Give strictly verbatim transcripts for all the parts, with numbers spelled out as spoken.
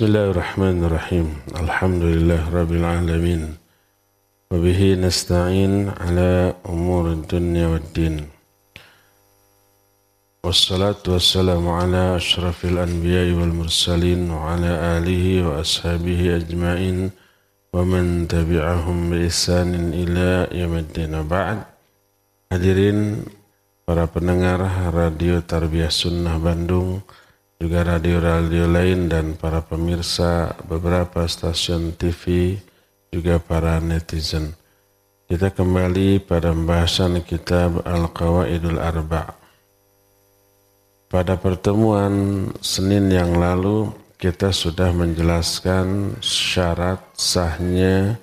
Bismillahirrahmanirrahim. Alhamdulillah Rabbil Alamin. Wabihi nasta'in ala umurin dunya waddin. Wassalatu wassalamu ala ashrafil anbiya wal mursalin wa ala alihi wa ashabihi ajma'in wa man tabi'ahum bi ihsanin ila yaumiddin. Ba'd. Hadirin para pendengar Radio Tarbiyah Sunnah Bandung, juga radio-radio lain dan para pemirsa beberapa stasiun T V, juga para netizen. Kita kembali pada pembahasan kitab Al-Qawaidul Arba. Pada pertemuan Senin yang lalu, kita sudah menjelaskan syarat sahnya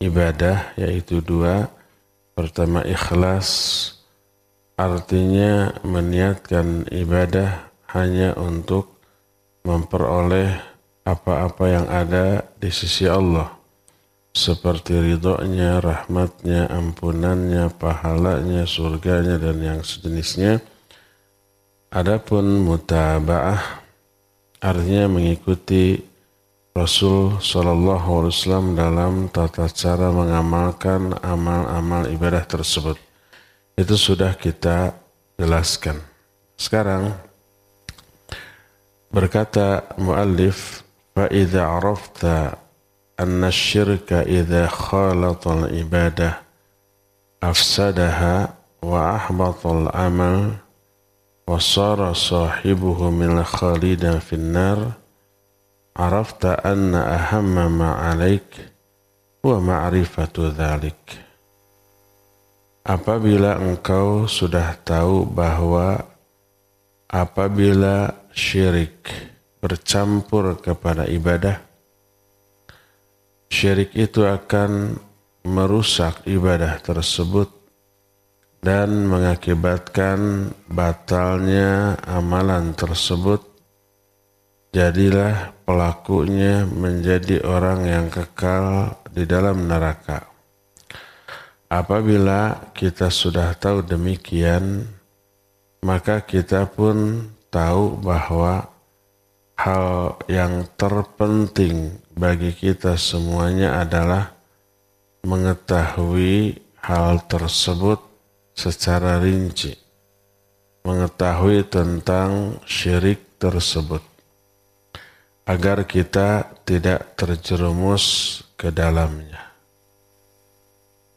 ibadah, yaitu dua. Pertama, ikhlas, artinya meniatkan ibadah hanya untuk memperoleh apa-apa yang ada di sisi Allah, seperti ridhonya, rahmatnya, ampunannya, pahalanya, surganya, dan yang sejenisnya. Adapun mutaba'ah, artinya mengikuti Rasul Shallallahu Alaihi Wasallam dalam tata cara mengamalkan amal-amal ibadah tersebut. Itu sudah kita jelaskan. Sekarang berkata muallif, fa idza arafta anna syirka idza khalata al-ibadah afsadaha wa ahbata al-amal wa sara sahibuhu min khalidan fi an-nar arafta anna ahamma ma 'alaik wa ma'rifatu dhalik. Apabila engkau sudah tahu bahwa apabila syirik bercampur kepada ibadah, syirik itu akan merusak ibadah tersebut dan mengakibatkan batalnya amalan tersebut. Jadilah pelakunya menjadi orang yang kekal di dalam neraka. Apabila kita sudah tahu demikian, maka kita pun tahu bahwa hal yang terpenting bagi kita semuanya adalah mengetahui hal tersebut secara rinci, mengetahui tentang syirik tersebut, agar kita tidak terjerumus ke dalamnya.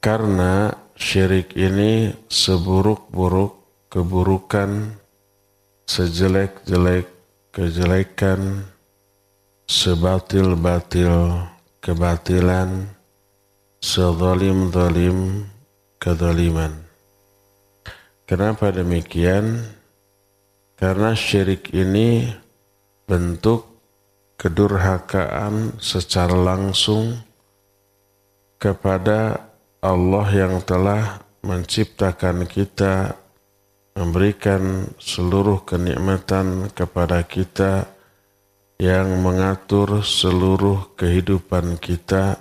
Karena syirik ini seburuk-buruk keburukan, sejelek-jelek kejelekan, sebatil-batil kebatilan, sezalim-zalim kezaliman. Kenapa demikian? Karena syirik ini bentuk kedurhakaan secara langsung kepada Allah yang telah menciptakan kita, memberikan seluruh kenikmatan kepada kita, yang mengatur seluruh kehidupan kita,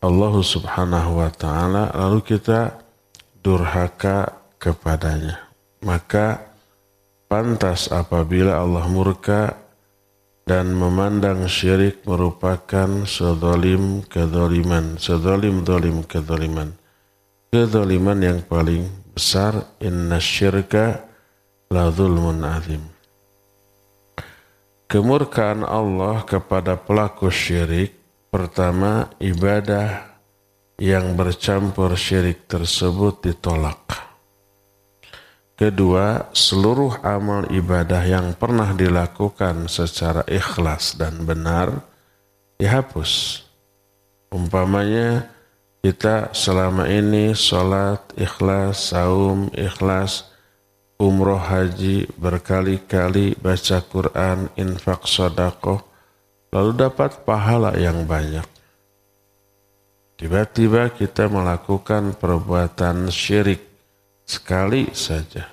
Allah Subhanahu wa Ta'ala, lalu kita durhaka kepadanya. Maka pantas apabila Allah murka dan memandang syirik merupakan sezalim kezaliman, sezalim-zalim kezaliman, kezaliman yang paling besar. Inna syirka la zulmun azim. Kemurkaan Allah kepada pelaku syirik, pertama, ibadah yang bercampur syirik tersebut ditolak. Kedua, seluruh amal ibadah yang pernah dilakukan secara ikhlas dan benar dihapus. Umpamanya kita selama ini sholat ikhlas, saum ikhlas, umroh haji berkali-kali, baca Quran, infak, sodakoh, lalu dapat pahala yang banyak. Tiba-tiba kita melakukan perbuatan syirik sekali saja,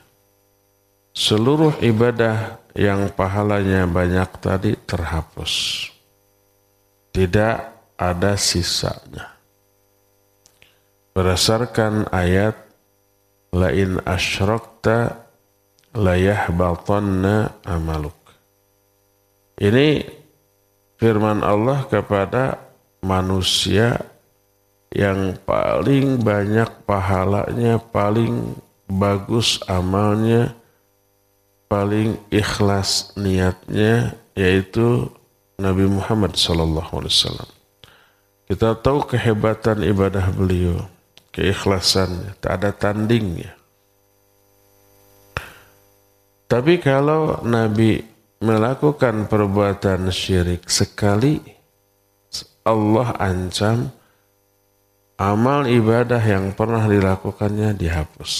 seluruh ibadah yang pahalanya banyak tadi terhapus, tidak ada sisanya. Berdasarkan ayat lain asyrakta layahbatanna amaluk. Ini firman Allah kepada manusia yang paling banyak pahalanya, paling bagus amalnya, paling ikhlas niatnya, yaitu Nabi Muhammad shallallahu alaihi wasallam. Kita tahu kehebatan ibadah beliau, keikhlasannya, tak ada tandingnya. Tapi kalau Nabi melakukan perbuatan syirik sekali, Allah ancam amal ibadah yang pernah dilakukannya dihapus.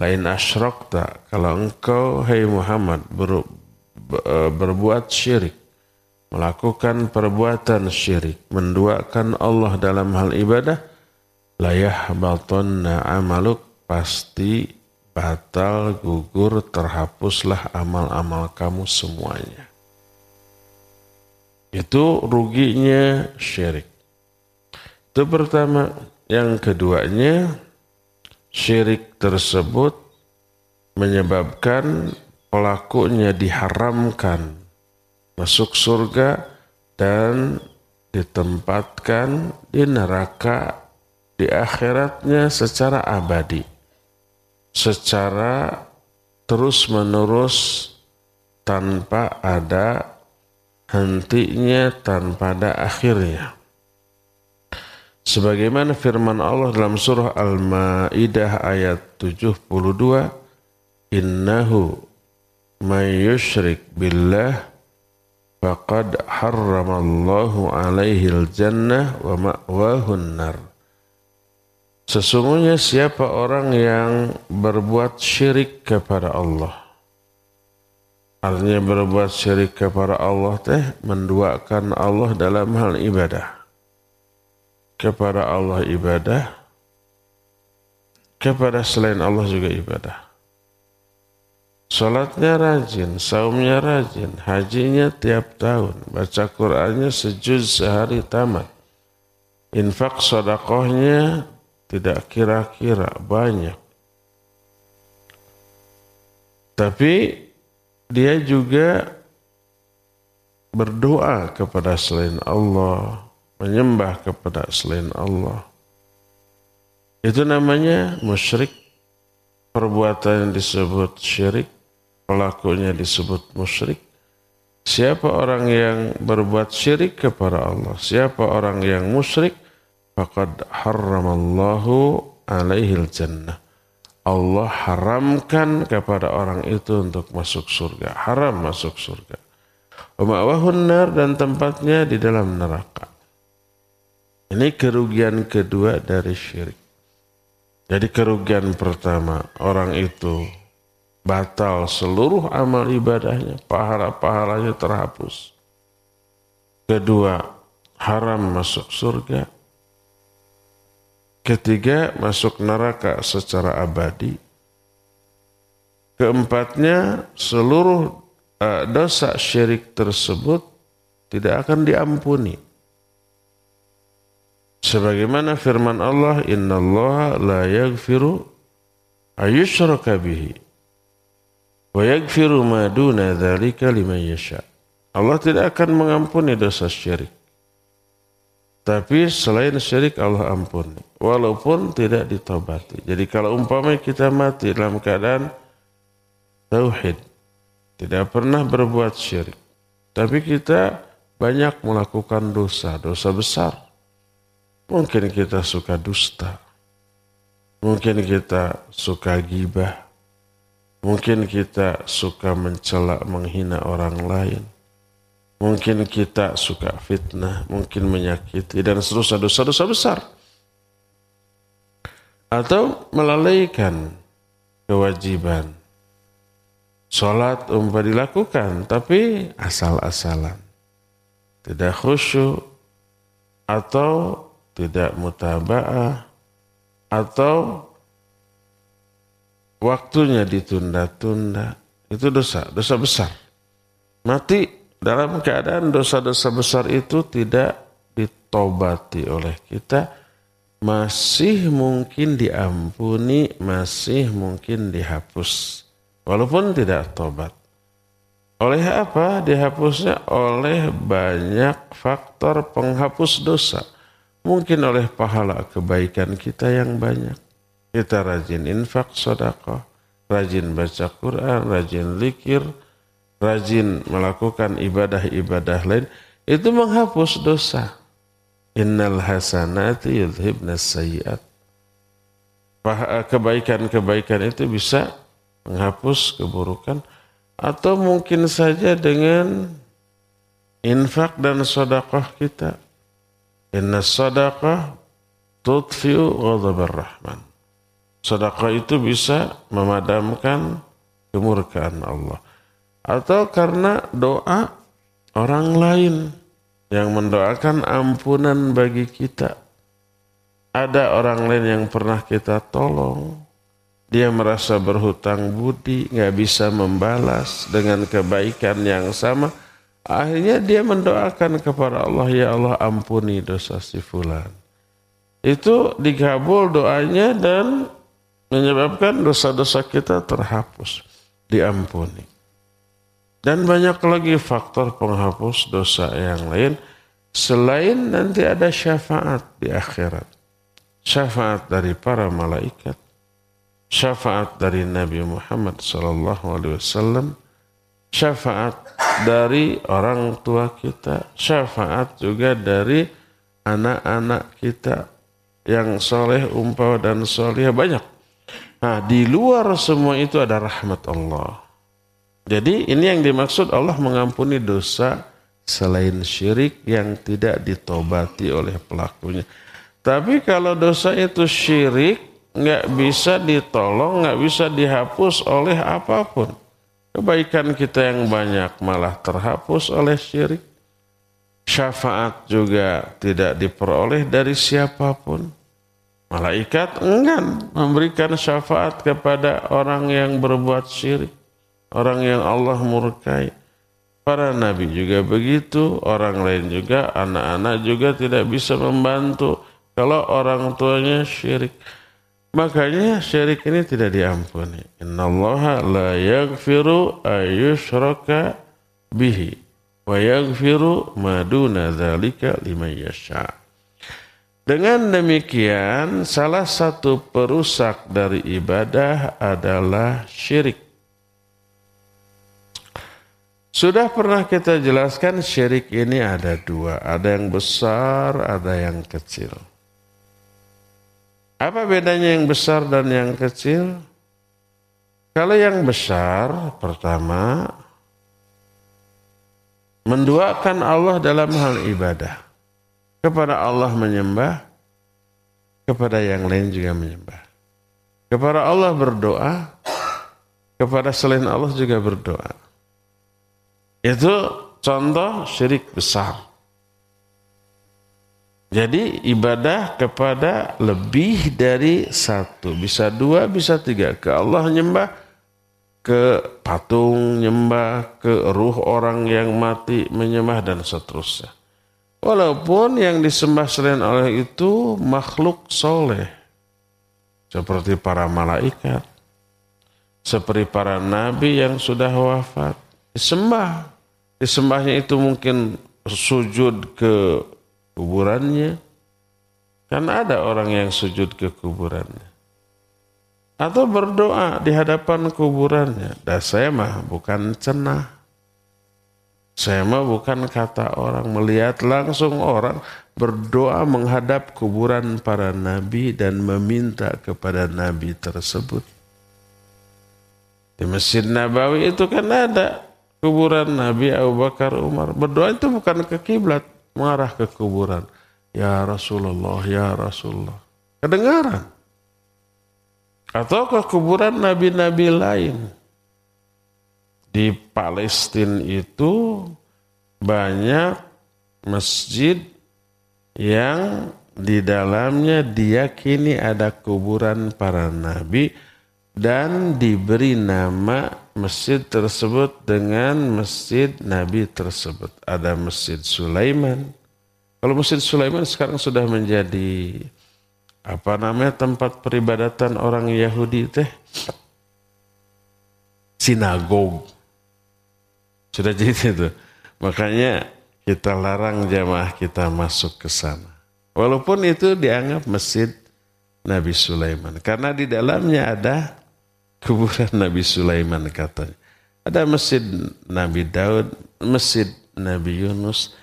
Lain asyrokta, kalau engkau, hai Muhammad, ber, berbuat syirik, melakukan perbuatan syirik, menduakan Allah dalam hal ibadah, layahbatunna amaluk, pasti batal, gugur, terhapuslah amal-amal kamu semuanya. Itu ruginya syirik. Itu pertama. Yang keduanya, syirik tersebut menyebabkan pelakunya diharamkan masuk surga dan ditempatkan di neraka di akhiratnya secara abadi, secara terus-menerus, tanpa ada hentinya, tanpa ada akhirnya. Sebagaimana firman Allah dalam surah Al-Ma'idah ayat tujuh puluh dua, innahu may yushrik billah faqad harramallahu alaihil jannah wa ma'wahun nar. Sesungguhnya siapa orang yang berbuat syirik kepada Allah, artinya berbuat syirik kepada Allah teh menduakan Allah dalam hal ibadah, kepada Allah ibadah, kepada selain Allah juga ibadah. Salatnya rajin, saumnya rajin, hajinya tiap tahun, baca Qur'annya sejuz sehari tamat, infak sodakohnya tidak kira-kira banyak. Tapi dia juga berdoa kepada selain Allah, menyembah kepada selain Allah. Itu namanya musyrik. Perbuatan yang disebut syirik, pelakunya disebut musyrik. Siapa orang yang berbuat syirik kepada Allah, siapa orang yang musyrik, faqad harramallahu alaihil jannah. Allah haramkan kepada orang itu untuk masuk surga. Haram masuk surga. Wa ma'wahun nar, dan tempatnya di dalam neraka. Ini kerugian kedua dari syirik. Jadi kerugian pertama, orang itu batal seluruh amal ibadahnya, pahala-pahalanya terhapus. Kedua, haram masuk surga. Ketiga, masuk neraka secara abadi. Keempatnya, seluruh uh, dosa syirik tersebut tidak akan diampuni. Sebagaimana firman Allah, innallaha la yaghfiru ayyushraka bihi wa yaghfiru ma duna dzalika liman yasha. Allah tidak akan mengampuni dosa syirik. Tapi selain syirik Allah ampuni, walaupun tidak ditobati. Jadi kalau umpamanya kita mati dalam keadaan tauhid, tidak pernah berbuat syirik, tapi kita banyak melakukan dosa, dosa besar. Mungkin kita suka dusta, mungkin kita suka gibah, mungkin kita suka mencela, menghina orang lain, mungkin kita suka fitnah, mungkin menyakiti, dan seterusnya, dosa-dosa besar. Atau melalaikan kewajiban. Sholat umpah dilakukan, tapi asal-asalan. Tidak khusyuk, atau tidak mutaba'ah, atau waktunya ditunda-tunda. Itu dosa, dosa besar. Mati dalam keadaan dosa-dosa besar itu tidak ditobati oleh kita, masih mungkin diampuni, masih mungkin dihapus, walaupun tidak tobat. Oleh apa dihapusnya? Oleh banyak faktor penghapus dosa. Mungkin oleh pahala kebaikan kita yang banyak. Kita rajin infak, sedekah, rajin baca Quran, rajin zikir, rajin melakukan ibadah-ibadah lain. Itu menghapus dosa. Innal hasanati yudhibnas sayyiat. Kebaikan-kebaikan itu bisa menghapus keburukan. Atau mungkin saja dengan infak dan sedekah kita. Inna sedekah tutfi'u ghadabar rahman. Sedekah itu bisa memadamkan kemurkaan Allah. Atau karena doa orang lain yang mendoakan ampunan bagi kita. Ada orang lain yang pernah kita tolong. Dia merasa berhutang budi, nggak bisa membalas dengan kebaikan yang sama. Akhirnya dia mendoakan kepada Allah, ya Allah ampuni dosa si fulan. Itu dikabul doanya dan menyebabkan dosa-dosa kita terhapus, diampuni. Dan banyak lagi faktor penghapus dosa yang lain. Selain nanti ada syafaat di akhirat. Syafaat dari para malaikat. Syafaat dari Nabi Muhammad shallallahu alaihi wasallam, syafaat dari orang tua kita, syafaat juga dari anak-anak kita yang soleh, umpah dan soleh banyak. Nah, di luar semua itu ada rahmat Allah. Jadi ini yang dimaksud Allah mengampuni dosa selain syirik yang tidak ditobati oleh pelakunya. Tapi kalau dosa itu syirik, nggak bisa ditolong, nggak bisa dihapus oleh apapun. Kebaikan kita yang banyak malah terhapus oleh syirik. Syafaat juga tidak diperoleh dari siapapun. Malaikat enggan memberikan syafaat kepada orang yang berbuat syirik, orang yang Allah murkai. Para nabi juga begitu, orang lain juga, anak-anak juga tidak bisa membantu kalau orang tuanya syirik. Makanya syirik ini tidak diampuni. Innallaha la yaghfiru ayyushraka bihi wa yaghfiru ma duna dzalika liman yasha. Dengan demikian, salah satu perusak dari ibadah adalah syirik. Sudah pernah kita jelaskan syirik ini ada dua, ada yang besar, ada yang kecil. Apa bedanya yang besar dan yang kecil? Kalau yang besar, pertama, menduakan Allah dalam hal ibadah. Kepada Allah menyembah, kepada yang lain juga menyembah. Kepada Allah berdoa, kepada selain Allah juga berdoa. Itu contoh syirik besar. Jadi ibadah kepada lebih dari satu. Bisa dua, bisa tiga. Ke Allah nyembah, ke patung nyembah, ke ruh orang yang mati menyembah, dan seterusnya. Walaupun yang disembah selain Allah itu makhluk soleh. Seperti para malaikat. Seperti para nabi yang sudah wafat. Disembah. Disembahnya itu mungkin sujud ke kuburannya, kan ada orang yang sujud ke kuburannya, atau berdoa di hadapan kuburannya. Dah saya mah bukan cenah, saya mah bukan kata orang, melihat langsung orang berdoa menghadap kuburan para nabi dan meminta kepada nabi tersebut. Di Masjid Nabawi itu kan ada kuburan Nabi Abu Bakar, Umar. Berdoa itu bukan ke kiblat, mengarah ke kuburan. Ya Rasulullah, ya Rasulullah. Kedengaran. Atau ke kuburan nabi-nabi lain. Di Palestina itu banyak masjid yang di dalamnya diyakini ada kuburan para nabi dan diberi nama masjid tersebut dengan masjid Nabi tersebut. Ada Masjid Sulaiman. Kalau Masjid Sulaiman sekarang sudah menjadi apa namanya tempat peribadatan orang Yahudi teh, sinagog. Sudah jadi itu. Makanya kita larang jamaah kita masuk ke sana. Walaupun itu dianggap masjid Nabi Sulaiman. Karena di dalamnya ada kuburan Nabi Sulaiman katanya. Ada masjid Nabi Dawud, masjid Nabi Yunus.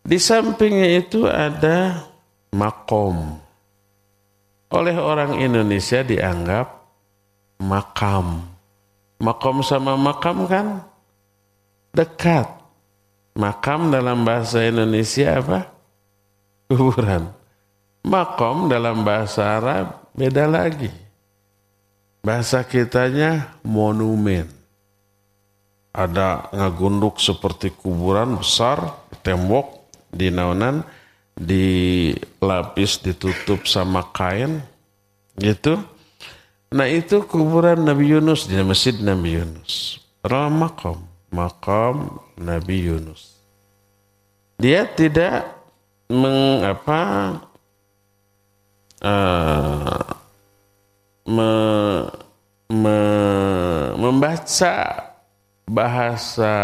Di sampingnya itu ada makom. Oleh orang Indonesia dianggap makam. Makom sama makam kan dekat. Makam dalam bahasa Indonesia apa? Kuburan. Makom dalam bahasa Arab beda lagi. Bahasa kitanya monumen. Ada ngagunduk seperti kuburan besar, tembok, di naonan, dilapis, ditutup sama kain, gitu. Nah itu kuburan Nabi Yunus di Masjid Nabi Yunus. Adalah makam, makam Nabi Yunus. Dia tidak mengapa uh, me, me, membaca bahasa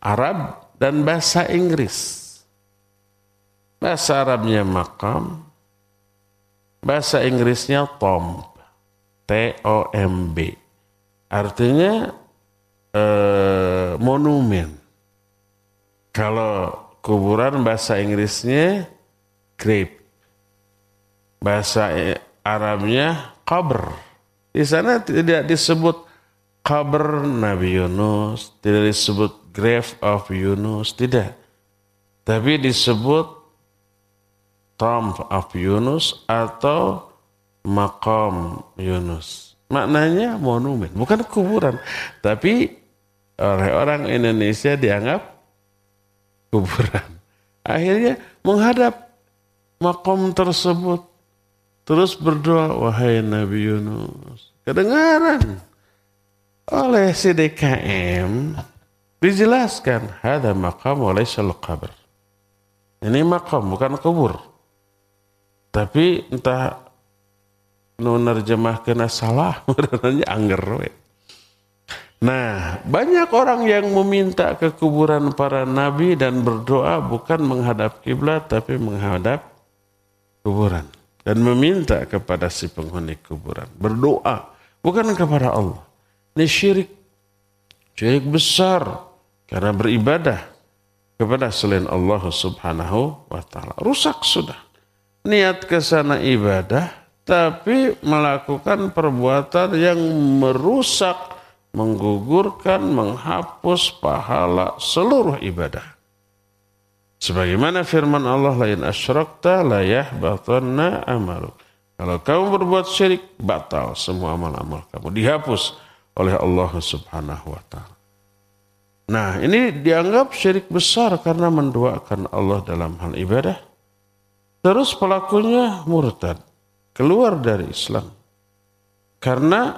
Arab dan bahasa Inggris. Bahasa Arabnya makam, bahasa Inggrisnya tomb, T O M B. Artinya eh, monumen. Kalau kuburan bahasa Inggrisnya grave. Bahasa Arabnya qabr. Di sana tidak disebut qabr Nabi Yunus, tidak disebut grave of Yunus, tidak. Tapi disebut tomb of Yunus atau makam Yunus. Maknanya monumen, bukan kuburan. Tapi oleh orang Indonesia dianggap kuburan. Akhirnya menghadap makam tersebut. Terus berdoa, wahai Nabi Yunus. Kedengaran oleh si D K M dijelaskan, hadha makam oleh syaluk qabr. Ini makam, bukan kubur. Tapi entah nu nerjemah kena salah, berananya angger we. Nah, banyak orang yang meminta ke kuburan para nabi dan berdoa bukan menghadap kiblat tapi menghadap kuburan dan meminta kepada si penghuni kuburan, berdoa bukan kepada Allah. Ini syirik. Syirik besar karena beribadah kepada selain Allah Subhanahu wa taala. Rusak sudah. Niat ke sana ibadah, tapi melakukan perbuatan yang merusak, menggugurkan, menghapus pahala seluruh ibadah. Sebagaimana firman Allah, lain asyrakta la yahbatanna amaluk. Kalau kamu berbuat syirik, batal semua amal-amal kamu, dihapus oleh Allah Subhanahu wa taala. Nah, ini dianggap syirik besar karena menduakan Allah dalam hal ibadah. Terus pelakunya murtad, keluar dari Islam. Karena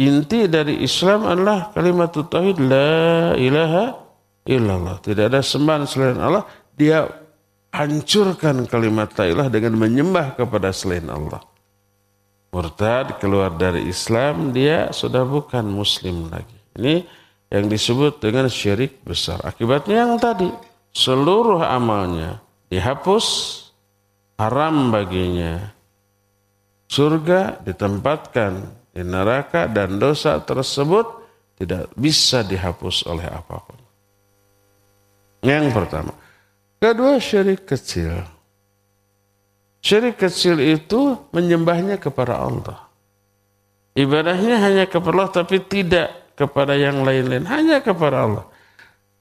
inti dari Islam adalah kalimat tauhid la ilaha illallah. Tidak ada sembahan selain Allah. Dia hancurkan kalimat la ilaha dengan menyembah kepada selain Allah. Murtad, keluar dari Islam, dia sudah bukan muslim lagi. Ini yang disebut dengan syirik besar. Akibatnya yang tadi, seluruh amalnya dihapus, haram baginya surga, ditempatkan di neraka, dan dosa tersebut tidak bisa dihapus oleh apapun. Yang pertama. Kedua, syirik kecil. Syirik kecil itu menyembahnya kepada Allah. Ibadahnya hanya kepada Allah, tapi tidak kepada yang lain-lain. Hanya kepada Allah.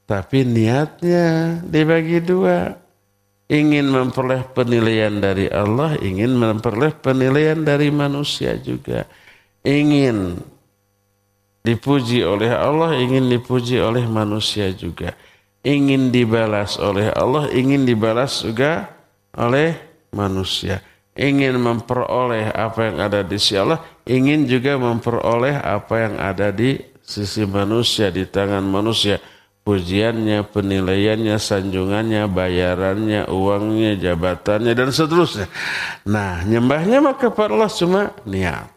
Tapi niatnya dibagi dua. Ingin memperoleh penilaian dari Allah, ingin memperoleh penilaian dari manusia juga. Ingin dipuji oleh Allah, ingin dipuji oleh manusia juga. Ingin dibalas oleh Allah, ingin dibalas juga oleh manusia. Ingin memperoleh apa yang ada di sisi Allah, ingin juga memperoleh apa yang ada di sisi manusia, di tangan manusia. Pujiannya, penilaiannya, sanjungannya, bayarannya, uangnya, jabatannya, dan seterusnya. Nah, nyembahnya maka kepada Allah cuma niat.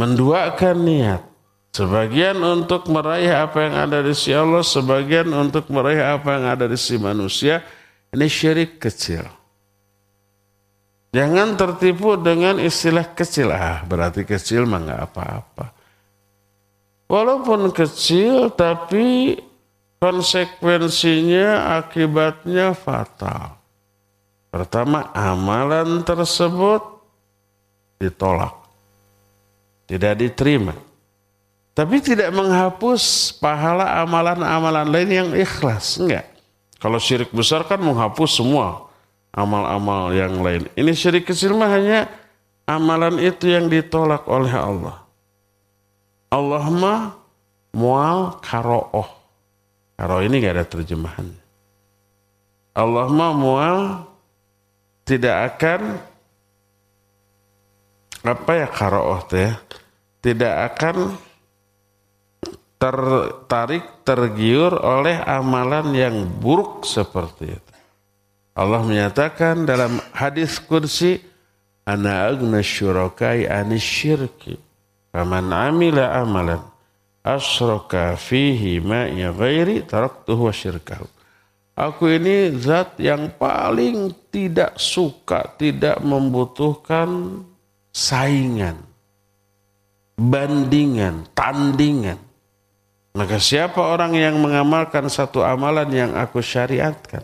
Menduakan niat. Sebagian untuk meraih apa yang ada di sisi Allah, sebagian untuk meraih apa yang ada di sisi manusia. Ini syirik kecil. Jangan tertipu dengan istilah kecil. Ah, berarti kecil mah nggak apa-apa. Walaupun kecil, tapi konsekuensinya, akibatnya fatal. Pertama, amalan tersebut ditolak, tidak diterima. Tapi tidak menghapus pahala amalan-amalan lain yang ikhlas. Enggak. Kalau syirik besar kan menghapus semua amal-amal yang lain. Ini syirik kecil mah hanya amalan itu yang ditolak oleh Allah. Allah mah mual karo'oh. Karo'oh ini enggak ada terjemahannya. Allah mah mual tidak akan apa ya karo'oh tuh ya. Tidak akan tertarik, tergiur oleh amalan yang buruk seperti itu. Allah menyatakan dalam hadis kursi, ana agna syurakai anis syirki, faman amila amalan asyraka fihi ma'i ghairi taraktuhu wa syirkahu. Aku ini zat yang paling tidak suka, tidak membutuhkan saingan, bandingan, tandingan. Maka siapa orang yang mengamalkan satu amalan yang aku syariatkan,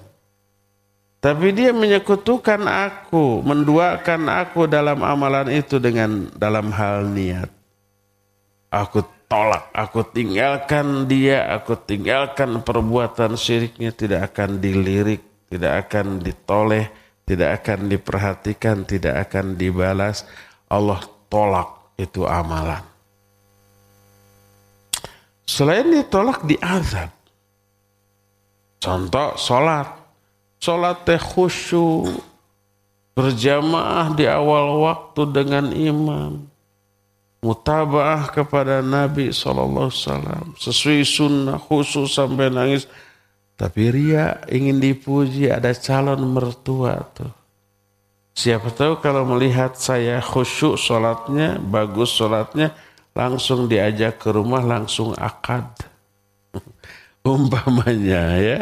tapi dia menyekutukan aku, menduakan aku dalam amalan itu dengan dalam hal niat, aku tolak, aku tinggalkan dia, aku tinggalkan perbuatan syiriknya, tidak akan dilirik, tidak akan ditoleh, tidak akan diperhatikan, tidak akan dibalas. Allah tolak itu amalan. Selain ditolak, diazab. Contoh, sholat. Sholat teh khusyuk. Berjamaah di awal waktu dengan imam. Mutabaah kepada Nabi shallallahu alaihi wasallam. Sesuai sunnah, khusus sampai nangis. Tapi ria, ingin dipuji, ada calon mertua tuh. Siapa tahu kalau melihat saya khusyuk sholatnya, bagus sholatnya, langsung diajak ke rumah, langsung akad. Umpamanya ya.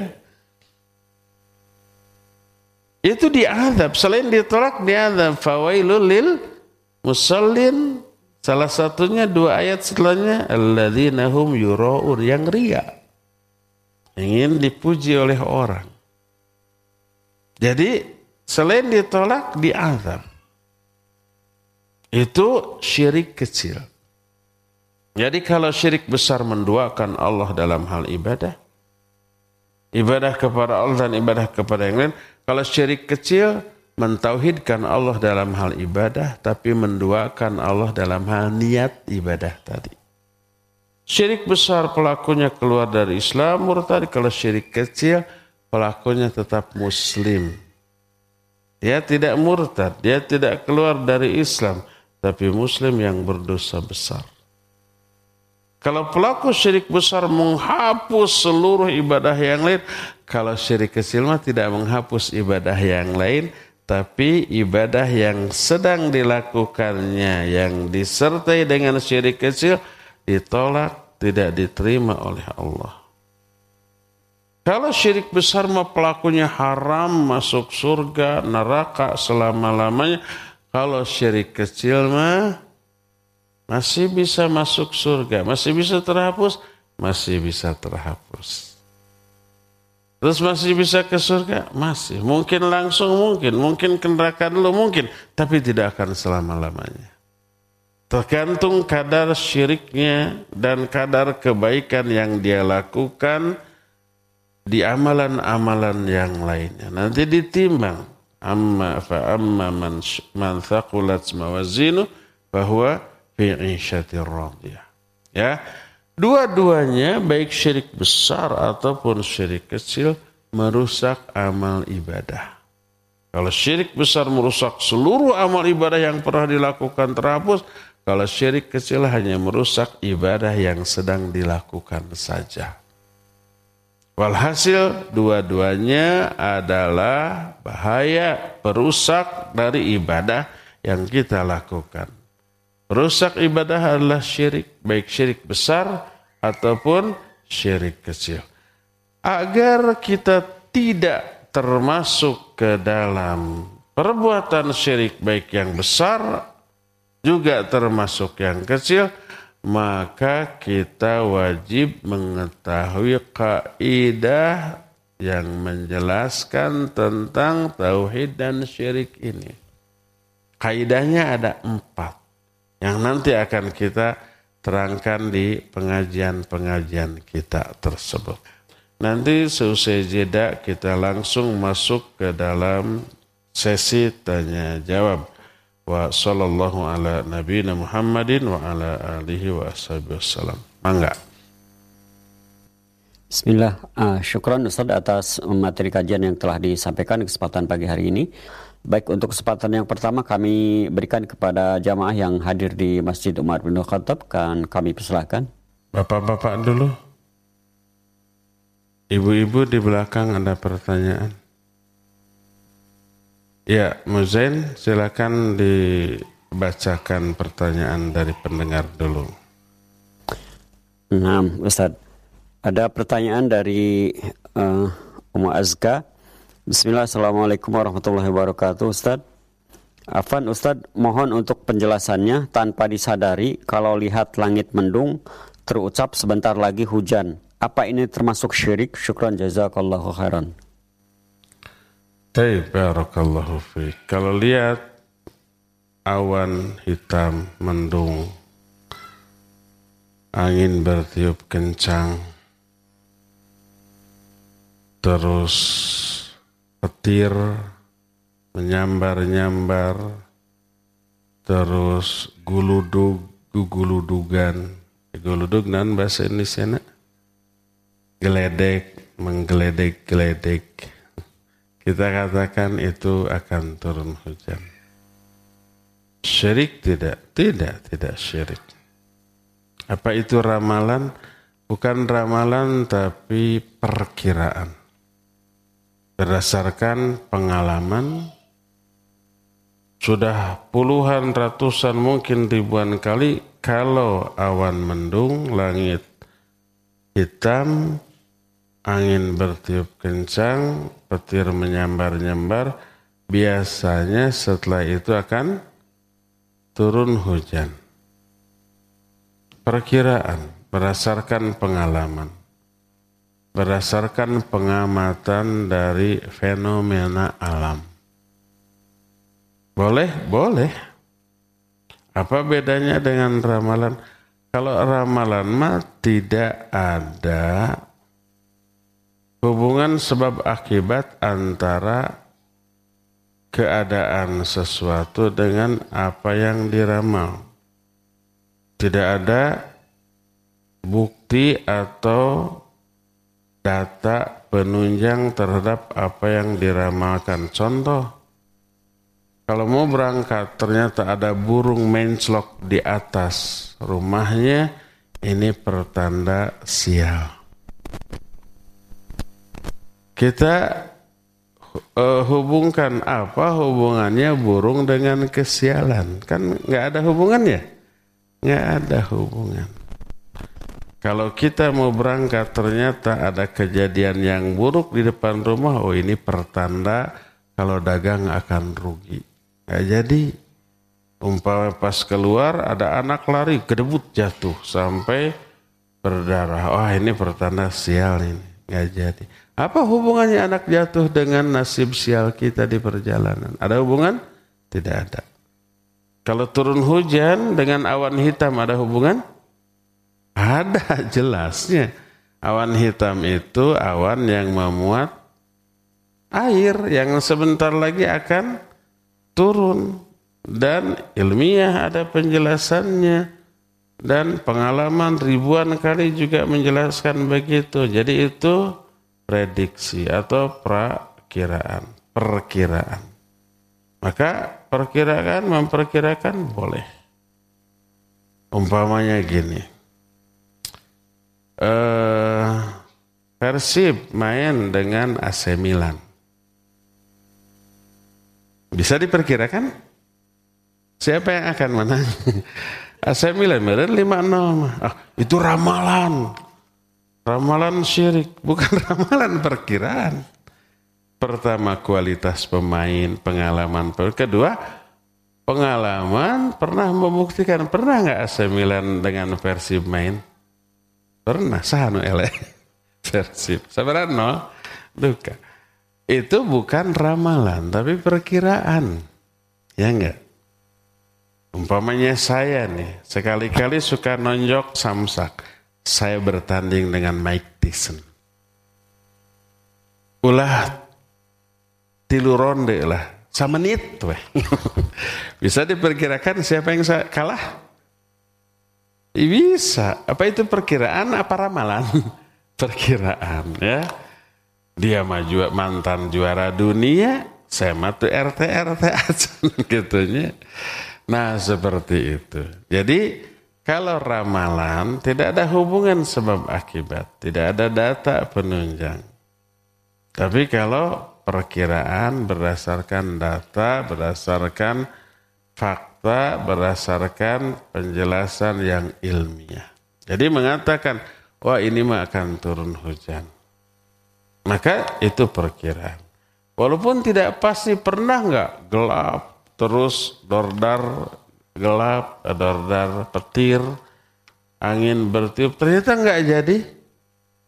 Itu diazab. Selain ditolak, diazab. Fawailul lil musallin. Salah satunya dua ayat setelahnya. Alladzina hum yura'un. Yang ria. Ingin dipuji oleh orang. Jadi selain ditolak, diazab. Itu syirik kecil. Jadi kalau syirik besar menduakan Allah dalam hal ibadah, ibadah kepada Allah dan ibadah kepada yang lain. Kalau syirik kecil mentauhidkan Allah dalam hal ibadah, tapi menduakan Allah dalam hal niat ibadah tadi. Syirik besar pelakunya keluar dari Islam, murtad. Kalau syirik kecil pelakunya tetap Muslim. Dia tidak murtad, dia tidak keluar dari Islam, tapi Muslim yang berdosa besar. Kalau pelaku syirik besar menghapus seluruh ibadah yang lain, kalau syirik kecil mah tidak menghapus ibadah yang lain, tapi ibadah yang sedang dilakukannya, yang disertai dengan syirik kecil, ditolak, tidak diterima oleh Allah. Kalau syirik besar mah pelakunya haram, masuk surga, neraka selama-lamanya. Kalau syirik kecil mah masih bisa masuk surga, masih bisa terhapus, masih bisa terhapus. Terus masih bisa ke surga, masih. Mungkin langsung mungkin, mungkin ke neraka dulu mungkin, tapi tidak akan selama-lamanya. Tergantung kadar syiriknya dan kadar kebaikan yang dia lakukan di amalan-amalan yang lainnya. Nanti ditimbang. Amma fa amma man, man thaqulat mawazinu bahwa ya, dua-duanya baik syirik besar ataupun syirik kecil merusak amal ibadah. Kalau syirik besar merusak seluruh amal ibadah yang pernah dilakukan terhapus. Kalau syirik kecil hanya merusak ibadah yang sedang dilakukan saja. Walhasil dua-duanya adalah bahaya perusak dari ibadah yang kita lakukan. Rusak ibadah adalah syirik, baik syirik besar ataupun syirik kecil. Agar kita tidak termasuk ke dalam perbuatan syirik, baik yang besar juga termasuk yang kecil, maka kita wajib mengetahui kaidah yang menjelaskan tentang tauhid dan syirik ini. Kaidahnya ada empat yang nanti akan kita terangkan di pengajian-pengajian kita tersebut. Nanti seusai jeda kita langsung masuk ke dalam sesi tanya jawab. Wa sallallahu ala nabiyina Muhammadin wa ala alihi wa ashabihi wassalam. Mangga. Bismillah. Uh, syukran Ustaz atas materi kajian yang telah disampaikan di kesempatan pagi hari ini. Baik, untuk kesempatan yang pertama kami berikan kepada jamaah yang hadir di Masjid Umar bin Khattab. Kan kami persilahkan. Bapak-bapak dulu. Ibu-ibu di belakang ada pertanyaan. Ya, Muzain, silakan dibacakan pertanyaan dari pendengar dulu. Nah, Ustaz, ada pertanyaan dari uh, Umar Azka. Bismillah, assalamualaikum warahmatullahi wabarakatuh, Ustaz. Afwan, Ustaz, mohon untuk penjelasannya. Tanpa disadari, kalau lihat langit mendung, terucap sebentar lagi hujan. Apa ini termasuk syirik? Syukran, jazakallahu khairan. Barakallahu fiik. Kalau lihat awan hitam mendung, angin bertiup kencang, terus petir menyambar-nyambar, terus guludug, guguludugan, guludug nan bahasa Indonesia, geledek, menggeledek-geledek. Kita katakan itu akan turun hujan. Syirik tidak? Tidak, tidak syirik. Apa itu ramalan? Bukan ramalan tapi perkiraan. Berdasarkan pengalaman, sudah puluhan, ratusan, mungkin ribuan kali kalau awan mendung, langit hitam, angin bertiup kencang, petir menyambar-nyambar, biasanya setelah itu akan turun hujan. Perkiraan berdasarkan pengalaman, berdasarkan pengamatan dari fenomena alam. Boleh? Boleh. Apa bedanya dengan ramalan? Kalau ramalan mah tidak ada hubungan sebab akibat antara keadaan sesuatu dengan apa yang diramal. Tidak ada bukti atau data penunjang terhadap apa yang diramalkan. Contoh, kalau mau berangkat ternyata ada burung menclok di atas rumahnya, ini pertanda sial. Kita uh, hubungkan apa hubungannya burung dengan kesialan? Kan nggak ada hubungannya, nggak ada hubungan. Kalau kita mau berangkat ternyata ada kejadian yang buruk di depan rumah, oh ini pertanda kalau dagang akan rugi. Nggak jadi. Umpama pas keluar ada anak lari, kedebut jatuh sampai berdarah. Wah, oh, ini pertanda sial ini. Nggak jadi. Apa hubungannya anak jatuh dengan nasib sial kita di perjalanan? Ada hubungan? Tidak ada. Kalau turun hujan dengan awan hitam ada hubungan? Ada, jelasnya. Awan hitam itu awan yang memuat air yang sebentar lagi akan turun. Dan ilmiah ada penjelasannya. Dan pengalaman ribuan kali juga menjelaskan begitu. Jadi itu prediksi atau prakiraan, perkiraan. Maka perkiraan, memperkirakan boleh. Umpamanya gini, eh, Persib main dengan A C Milan. Bisa diperkirakan? Siapa yang akan menang? A C Milan benar lima nol. Ah, itu ramalan. Ramalan syirik, bukan ramalan perkiraan. Pertama, kualitas pemain, pengalaman. Kedua, pengalaman pernah membuktikan. Pernah nggak A C Milan dengan Persib main? Pernah, sahanu eleh. Persib. Sabaran no? Duka. Itu bukan ramalan, tapi perkiraan. Ya enggak? Umpamanya saya nih, sekali-kali suka nonjok samsak. Saya bertanding dengan Mike Tyson. Ulah tilu ronde lah, samenit weh. Bisa diperkirakan siapa yang kalah? Bisa. Apa itu perkiraan apa ramalan? Perkiraan ya. Dia maju mantan juara dunia, saya matu R T R T aja gitunya. Nah, seperti itu. Jadi kalau ramalan tidak ada hubungan sebab akibat, tidak ada data penunjang. Tapi kalau perkiraan berdasarkan data, berdasarkan fakta, berdasarkan penjelasan yang ilmiah. Jadi mengatakan, wah ini mah akan turun hujan. Maka itu perkiraan. Walaupun tidak pasti, pernah nggak gelap, terus dordar, gelap, dordar, petir, angin bertiup, ternyata nggak jadi.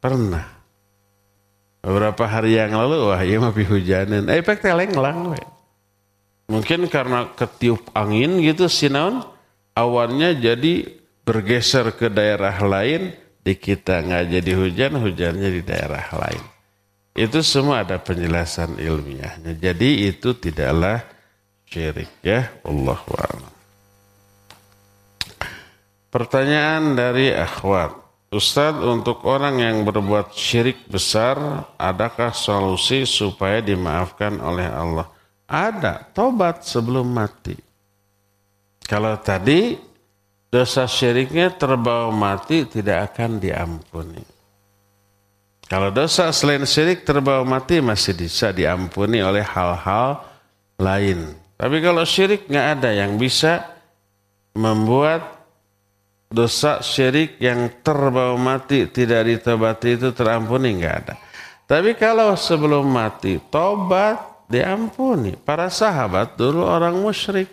Pernah beberapa hari yang lalu, wah iya mapi hujanin, eh, efek telenglang we. Mungkin karena ketiup angin gitu, sinaun awannya jadi bergeser ke daerah lain. Di kita nggak jadi hujan, hujannya di daerah lain. Itu semua ada penjelasan ilmiahnya. Jadi itu tidaklah syirik ya. Wallahu a'lam. Pertanyaan dari akhwat. Ustadz, untuk orang yang berbuat syirik besar, adakah solusi supaya dimaafkan oleh Allah? Ada, tobat sebelum mati. Kalau tadi dosa syiriknya terbawa mati, tidak akan diampuni. Kalau dosa selain syirik terbawa mati masih bisa diampuni oleh hal-hal lain. Tapi kalau syirik nggak ada yang bisa membuat dosa syirik yang terbawa mati tidak ditobati itu terampuni, nggak ada. Tapi kalau sebelum mati tobat, diampuni. Para sahabat dulu orang musyrik,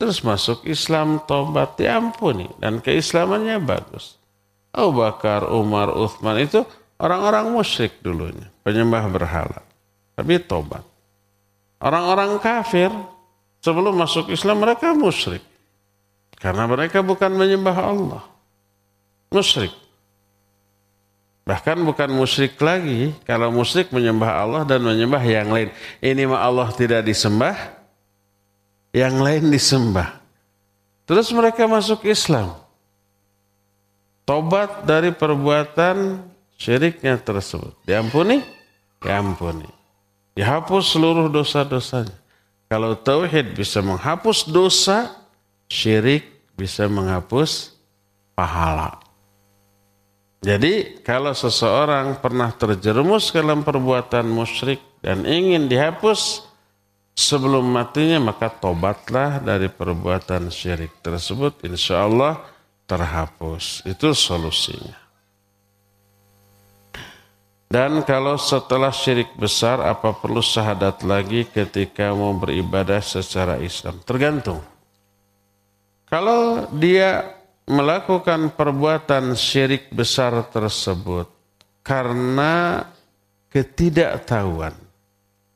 terus masuk Islam, tobat, diampuni, dan keislamannya bagus. Abu Bakar, Umar, Uthman itu orang-orang musyrik dulunya, penyembah berhala, tapi tobat. Orang-orang kafir sebelum masuk Islam mereka musyrik. Karena mereka bukan menyembah Allah. Musyrik. Bahkan bukan musyrik lagi. Kalau musyrik menyembah Allah dan menyembah yang lain. Ini mah Allah tidak disembah. Yang lain disembah. Terus mereka masuk Islam. Tobat dari perbuatan syiriknya tersebut. Diampuni? Diampuni. Dihapus seluruh dosa-dosanya. Kalau tauhid bisa menghapus dosa, syirik bisa menghapus pahala. Jadi kalau seseorang pernah terjerumus dalam perbuatan musyrik dan ingin dihapus sebelum matinya, maka tobatlah dari perbuatan syirik tersebut, insya Allah terhapus. Itu solusinya. Dan kalau setelah syirik besar, apa perlu syahadat lagi ketika mau beribadah secara Islam? Tergantung. Kalau dia melakukan perbuatan syirik besar tersebut karena ketidaktahuan,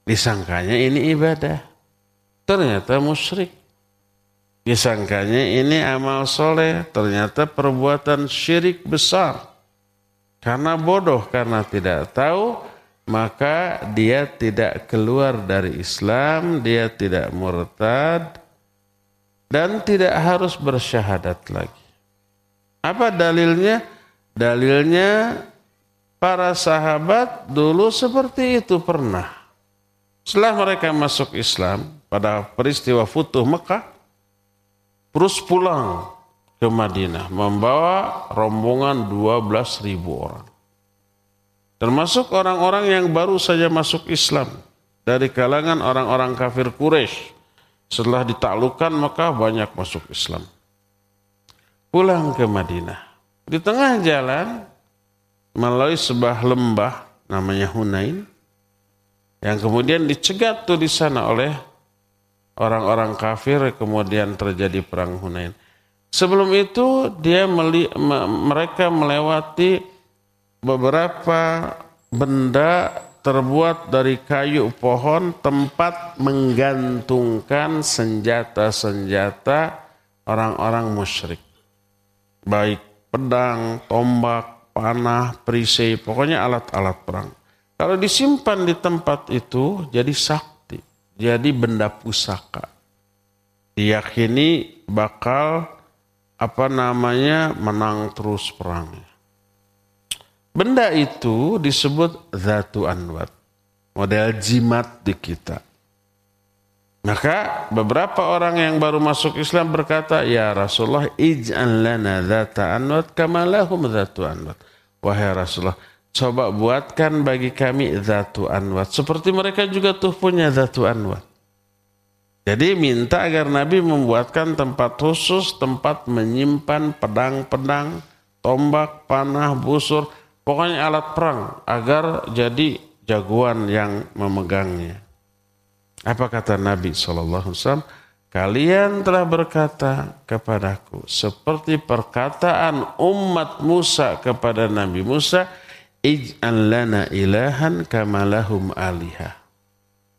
disangkanya ini ibadah, ternyata musyrik. Disangkanya ini amal soleh, ternyata perbuatan syirik besar. Karena bodoh, karena tidak tahu, maka dia tidak keluar dari Islam, dia tidak murtad, dan tidak harus bersyahadat lagi. Apa dalilnya? Dalilnya para sahabat dulu seperti itu pernah. Setelah mereka masuk Islam pada peristiwa Fathu Mekah, terus pulang ke Madinah membawa rombongan dua belas ribu orang. Termasuk orang-orang yang baru saja masuk Islam dari kalangan orang-orang kafir Quraisy Setelah ditaklukkan maka banyak masuk Islam. Pulang ke Madinah. Di tengah jalan melalui sebuah lembah namanya Hunain, yang kemudian dicegat tuh di sana oleh orang-orang kafir, kemudian terjadi perang Hunain. Sebelum itu dia meli, me, mereka melewati beberapa benda terbuat dari kayu pohon, tempat menggantungkan senjata-senjata orang-orang musyrik. Baik pedang, tombak, panah, perisai, pokoknya alat-alat perang. Kalau disimpan di tempat itu jadi sakti, jadi benda pusaka. Diyakini bakal apa namanya menang terus perangnya. Benda itu disebut Dzatul Anwat, model jimat di kita. Maka beberapa orang yang baru masuk Islam berkata, "Ya Rasulullah, ij'al lana Dzatul Anwat kama lahum Dzatul Anwat." Wahai Rasulullah, coba buatkan bagi kami Dzatul Anwat seperti mereka juga tuh punya Dzatul Anwat. Jadi minta agar Nabi membuatkan tempat khusus, tempat menyimpan pedang-pedang, tombak, panah, busur, pokoknya alat perang, agar jadi jagoan yang memegangnya. Apa kata Nabi sallallahu alaihi wasallam? Kalian telah berkata kepadaku seperti perkataan umat Musa kepada Nabi Musa, ij'al lana ilahan kama lahum alihah.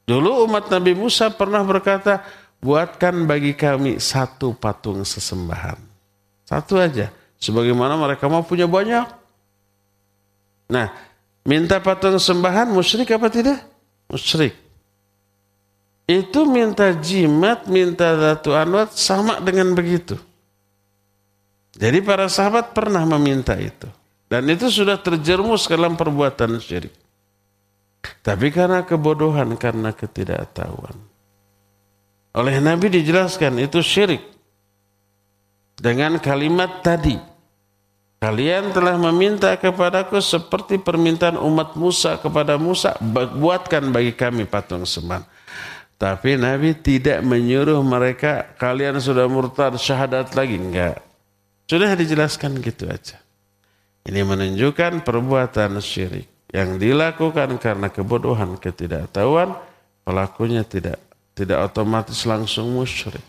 Dulu umat Nabi Musa pernah berkata, buatkan bagi kami satu patung sesembahan. Satu aja. Sebagaimana mereka mau punya banyak. Nah, minta patung sembahan musyrik apa tidak? Musyrik. Itu minta jimat, minta Dzatul Anwat sama dengan begitu. Jadi para sahabat pernah meminta itu. Dan itu sudah terjerumus ke dalam perbuatan syirik. Tapi karena kebodohan, karena ketidaktahuan. Oleh Nabi dijelaskan itu syirik. Dengan kalimat tadi. Kalian telah meminta kepadaku seperti permintaan umat Musa kepada Musa. Buatkan bagi kami patung sembahan. Tapi Nabi tidak menyuruh mereka, kalian sudah murtad syahadat lagi. Enggak. Sudah dijelaskan gitu aja. Ini menunjukkan perbuatan syirik yang dilakukan karena kebodohan, ketidaktahuan, pelakunya tidak tidak otomatis langsung musyrik.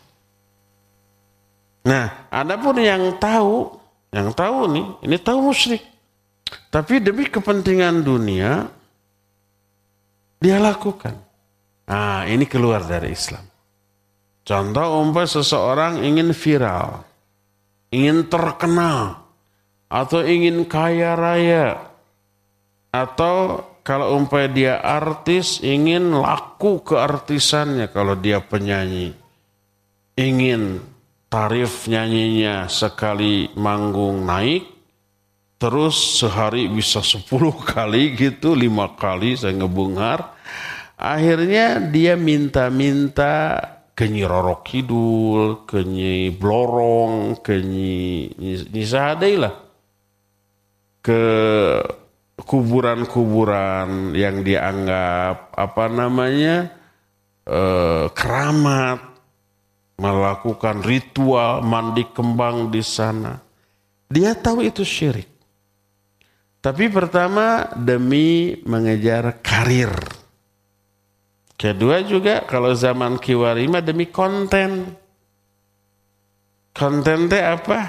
Nah, adapun yang tahu, yang tahu nih, ini tahu musyrik. Tapi demi kepentingan dunia dia lakukan. Nah, ini keluar dari Islam. Contoh umpama seseorang ingin viral, ingin terkenal, atau ingin kaya raya, atau kalau umpamanya dia artis ingin laku keartisannya, kalau dia penyanyi ingin tarif nyanyinya sekali manggung naik, terus sehari bisa sepuluh kali gitu, lima kali saya ngebungar, akhirnya dia minta-minta ke Nyi Roro Kidul, ke Nyi Blorong, ke Nyi, Nyi Sahadei lah, ke kuburan-kuburan yang dianggap apa namanya eh, keramat, melakukan ritual mandi kembang di sana. Dia tahu itu syirik. Tapi pertama demi mengejar karir. Kedua juga kalau zaman kiwarima demi konten. Kontennya apa?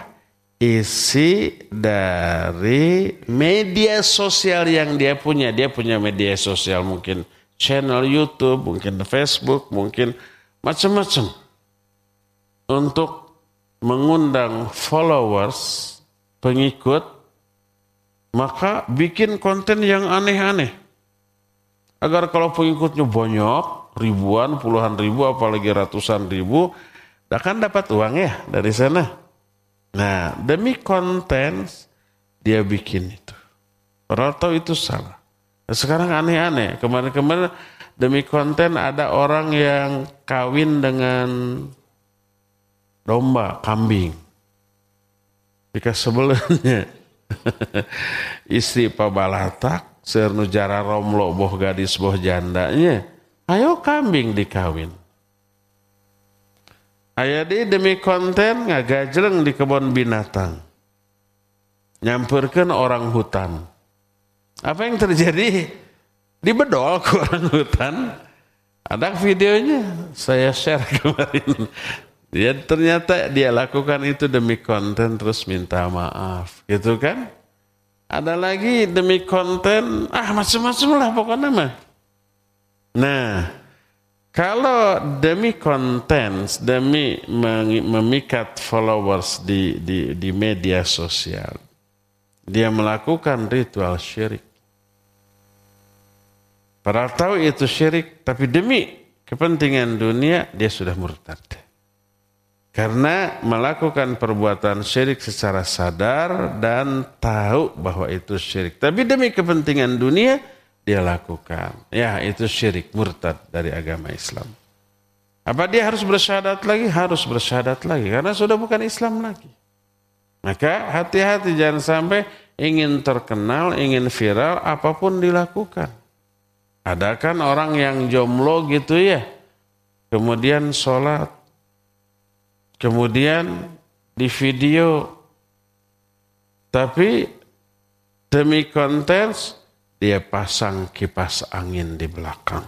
Isi dari media sosial yang dia punya. Dia punya media sosial, mungkin channel YouTube, mungkin Facebook, mungkin macam-macam. Untuk mengundang followers, pengikut, maka bikin konten yang aneh-aneh. Agar kalau pengikutnya banyak, ribuan, puluhan ribu, apalagi ratusan ribu, akan dapat uang ya dari sana. Nah, demi konten dia bikin itu. Orang tahu itu salah. Sekarang aneh-aneh. Kemarin-kemarin demi konten ada orang yang kawin dengan domba, kambing. Jika sebelumnya istri pabalatak, sernu jara romlo boh gadis boh jandanya, ayo kambing dikawin. Aya di demi konten ngagajleng di kebun binatang, nyamperkan orang hutan. Apa yang terjadi? Dibedol ke orang hutan. Ada videonya, saya share kemarin. Dia ternyata dia lakukan itu demi konten, terus minta maaf, gitu kan? Ada lagi demi konten, ah macam-macam lah pokoknya mah. Nah, kalau demi konten, demi memikat followers di, di, di media sosial, dia melakukan ritual syirik. Padahal tahu itu syirik, tapi demi kepentingan dunia, dia sudah murtad. Karena melakukan perbuatan syirik secara sadar dan tahu bahwa itu syirik. Tapi demi kepentingan dunia, dia lakukan. Ya, itu syirik, murtad dari agama Islam. Apa dia harus bersyahadat lagi? Harus bersyahadat lagi, karena sudah bukan Islam lagi. Maka hati-hati, jangan sampai ingin terkenal, ingin viral, apapun dilakukan. Ada kan orang yang jomblo gitu ya, kemudian sholat, kemudian di video, tapi demi konten, dia pasang kipas angin di belakang.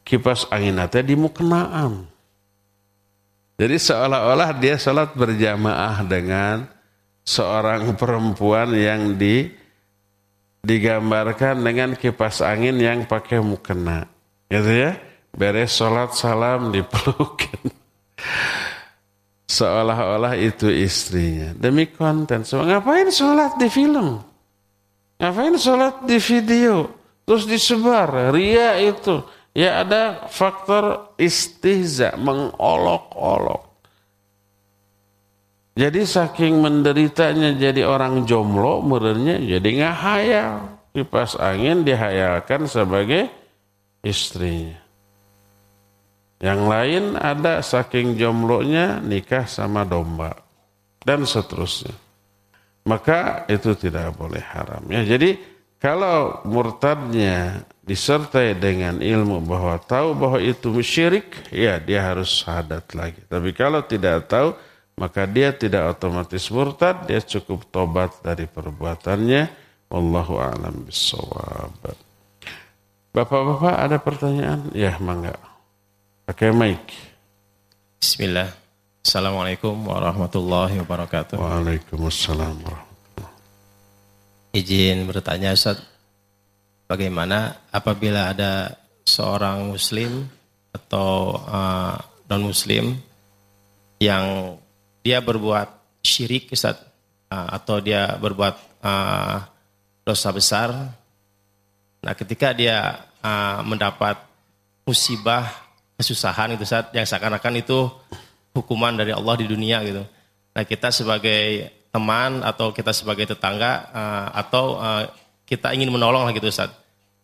Kipas angin itu di muknaan. Jadi seolah-olah dia sholat berjamaah dengan seorang perempuan yang di, digambarkan dengan kipas angin yang pakai mukena. Gitu ya. Beres sholat salam dipelukin. Seolah-olah itu istrinya. Demi konten. So, ngapain sholat di film? Ngapain sholat di video, terus disebar, ria itu. Ya ada faktor istihza, mengolok-olok. Jadi saking menderitanya jadi orang jomblo, mururnya jadi ngahayal. Kipas angin dihayalkan sebagai istrinya. Yang lain ada saking jomblonya nikah sama domba, dan seterusnya. Maka itu tidak boleh haram. Ya, jadi kalau murtadnya disertai dengan ilmu bahwa tahu bahwa itu syirik, ya dia harus syahadat lagi. Tapi kalau tidak tahu, maka dia tidak otomatis murtad, dia cukup tobat dari perbuatannya. Wallahu a'lam bissawab. Bapak-bapak ada pertanyaan? Ya, mangga. Pakai mic. Bismillah. Assalamualaikum warahmatullahi wabarakatuh. Waalaikumsalam warahmatullahi wabarakatuh. Izin bertanya Ustaz, bagaimana apabila ada seorang muslim atau uh, non-muslim yang dia berbuat syirik Ustaz, uh, atau dia berbuat uh, dosa besar. Nah ketika dia uh, mendapat musibah, kesusahan gitu Ustaz, yang seakan-akan itu hukuman dari Allah di dunia gitu. Nah kita sebagai teman atau kita sebagai tetangga uh, atau uh, kita ingin menolong lah gitu Ustaz.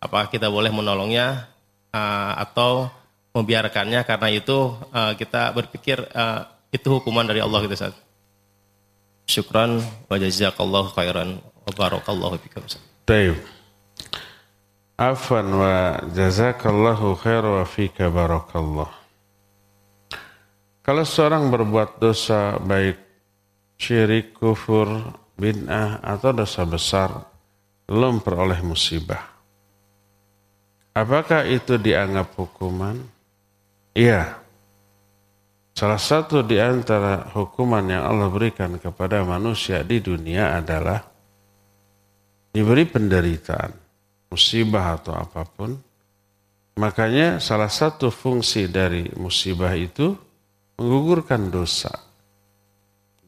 Apa kita boleh menolongnya uh, atau membiarkannya karena itu uh, kita berpikir uh, itu hukuman dari Allah gitu Ustaz. Syukran wa jazakallahu khairan wa barakallahu fikum Ustaz. Taib. Afwan wa jazakallahu khairan wa fika barakallahu. Kalau seorang berbuat dosa baik syirik, kufur, bid'ah atau dosa besar, belum peroleh musibah. Apakah itu dianggap hukuman? Iya. Salah satu di antara hukuman yang Allah berikan kepada manusia di dunia adalah diberi penderitaan, musibah atau apapun. Makanya salah satu fungsi dari musibah itu menggugurkan dosa.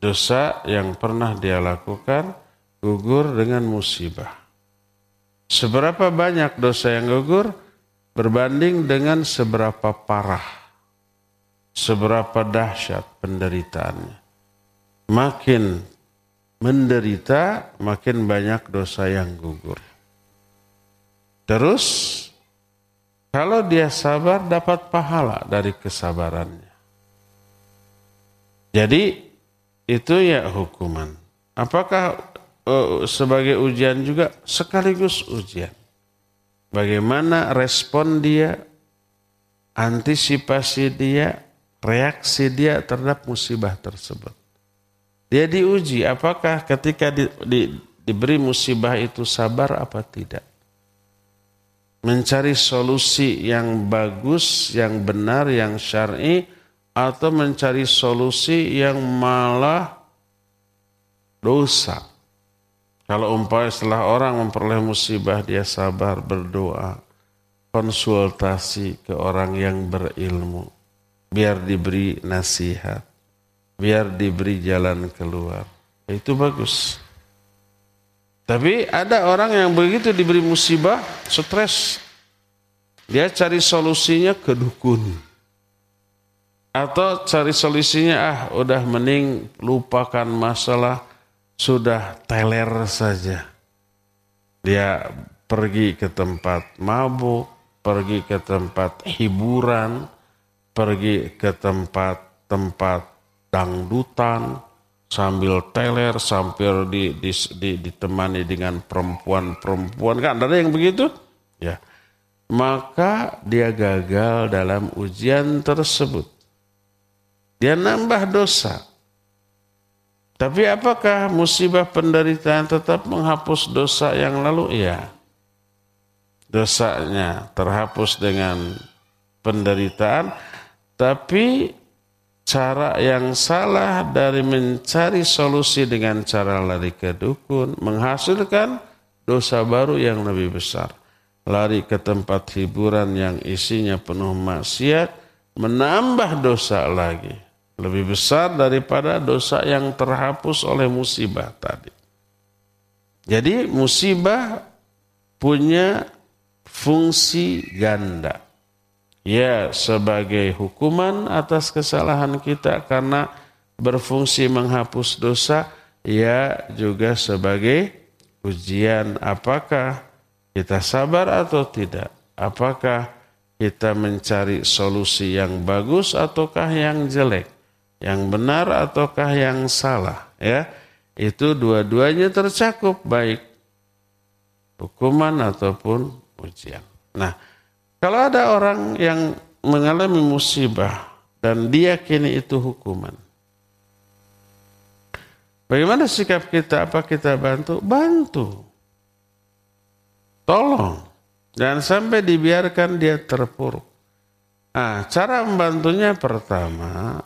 Dosa yang pernah dia lakukan gugur dengan musibah. Seberapa banyak dosa yang gugur berbanding dengan seberapa parah, seberapa dahsyat penderitaannya. Makin menderita, makin banyak dosa yang gugur. Terus, kalau dia sabar dapat pahala dari kesabarannya. Jadi itu ya hukuman. Apakah uh, sebagai ujian juga? Sekaligus ujian. Bagaimana respon dia, antisipasi dia, reaksi dia terhadap musibah tersebut. Dia diuji apakah ketika di, di, diberi musibah itu sabar apa tidak. Mencari solusi yang bagus, yang benar, yang syar'i, atau mencari solusi yang malah dosa. Kalau umpamanya setelah orang memperoleh musibah dia sabar, berdoa, konsultasi ke orang yang berilmu, biar diberi nasihat, biar diberi jalan keluar. Itu bagus. Tapi ada orang yang begitu diberi musibah, stres. Dia cari solusinya ke dukun. Atau cari solusinya, ah udah mending lupakan masalah, sudah teler saja. Dia pergi ke tempat mabuk, pergi ke tempat hiburan, pergi ke tempat-tempat dangdutan, sambil teler, sambil di, di, di, ditemani dengan perempuan-perempuan. Kan ada yang begitu? Ya. Maka dia gagal dalam ujian tersebut. Dia nambah dosa. Tapi apakah musibah penderitaan tetap menghapus dosa yang lalu? Ya. Dosanya terhapus dengan penderitaan, tapi cara yang salah dari mencari solusi dengan cara lari ke dukun menghasilkan dosa baru yang lebih besar. Lari ke tempat hiburan yang isinya penuh maksiat menambah dosa lagi, lebih besar daripada dosa yang terhapus oleh musibah tadi. Jadi musibah punya fungsi ganda. Ya, sebagai hukuman atas kesalahan kita karena berfungsi menghapus dosa, ya juga sebagai ujian apakah kita sabar atau tidak. Apakah kita mencari solusi yang bagus ataukah yang jelek, yang benar ataukah yang salah, ya. Itu dua-duanya tercakup, baik hukuman ataupun ujian. Nah, kalau ada orang yang mengalami musibah dan diyakini itu hukuman, bagaimana sikap kita? Apa kita bantu? Bantu. Tolong. Jangan sampai dibiarkan dia terpuruk. Nah, cara membantunya pertama,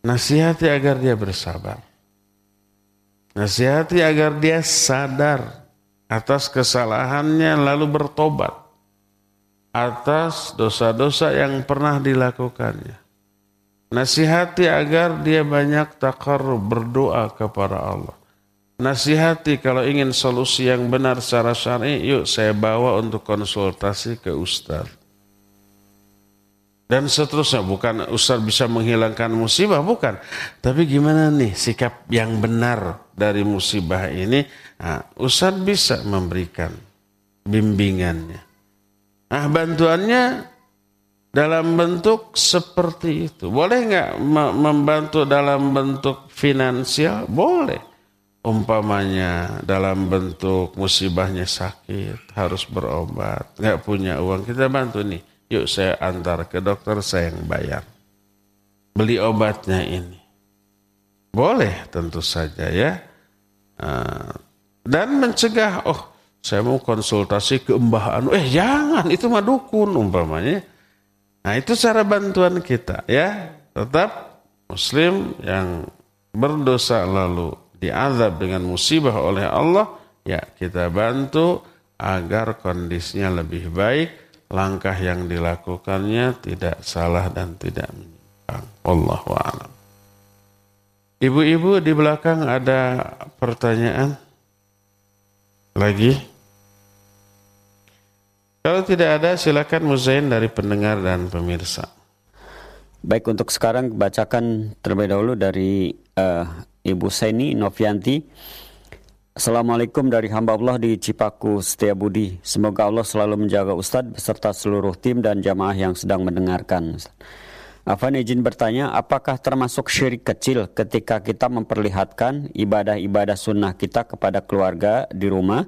nasihati agar dia bersabar. Nasihati agar dia sadar atas kesalahannya lalu bertobat atas dosa-dosa yang pernah dilakukannya. Nasihati agar dia banyak taqarrub, berdoa kepada Allah. Nasihati kalau ingin solusi yang benar secara syar'i, yuk saya bawa untuk konsultasi ke ustaz. Dan seterusnya, bukan ustaz bisa menghilangkan musibah, bukan. Tapi gimana nih sikap yang benar dari musibah ini? Nah, ustaz bisa memberikan bimbingannya. Nah, bantuannya dalam bentuk seperti itu. Boleh nggak membantu dalam bentuk finansial? Boleh. Umpamanya dalam bentuk musibahnya sakit, harus berobat, nggak punya uang, kita bantu nih. Yuk saya antar ke dokter, saya yang bayar. Beli obatnya ini. Boleh tentu saja ya. Dan mencegah, oh, saya mau konsultasi ke Mbah Anu. Eh jangan, itu mah dukun umpamanya. Nah, itu cara bantuan kita ya. Tetap muslim yang berdosa lalu diazab dengan musibah oleh Allah, ya kita bantu agar kondisinya lebih baik, langkah yang dilakukannya tidak salah dan tidak menyimpang. Wallahu a'lam. Ibu-ibu di belakang ada pertanyaan lagi? Kalau tidak ada, silakan Muzain dari pendengar dan pemirsa. Baik, untuk sekarang bacakan terlebih dahulu dari uh, Ibu Seni Novianti. Assalamualaikum dari hamba Allah di Cipaku Setia Budi. Semoga Allah selalu menjaga Ustadz beserta seluruh tim dan jamaah yang sedang mendengarkan. Afan izin bertanya, apakah termasuk syirik kecil ketika kita memperlihatkan ibadah-ibadah sunnah kita kepada keluarga di rumah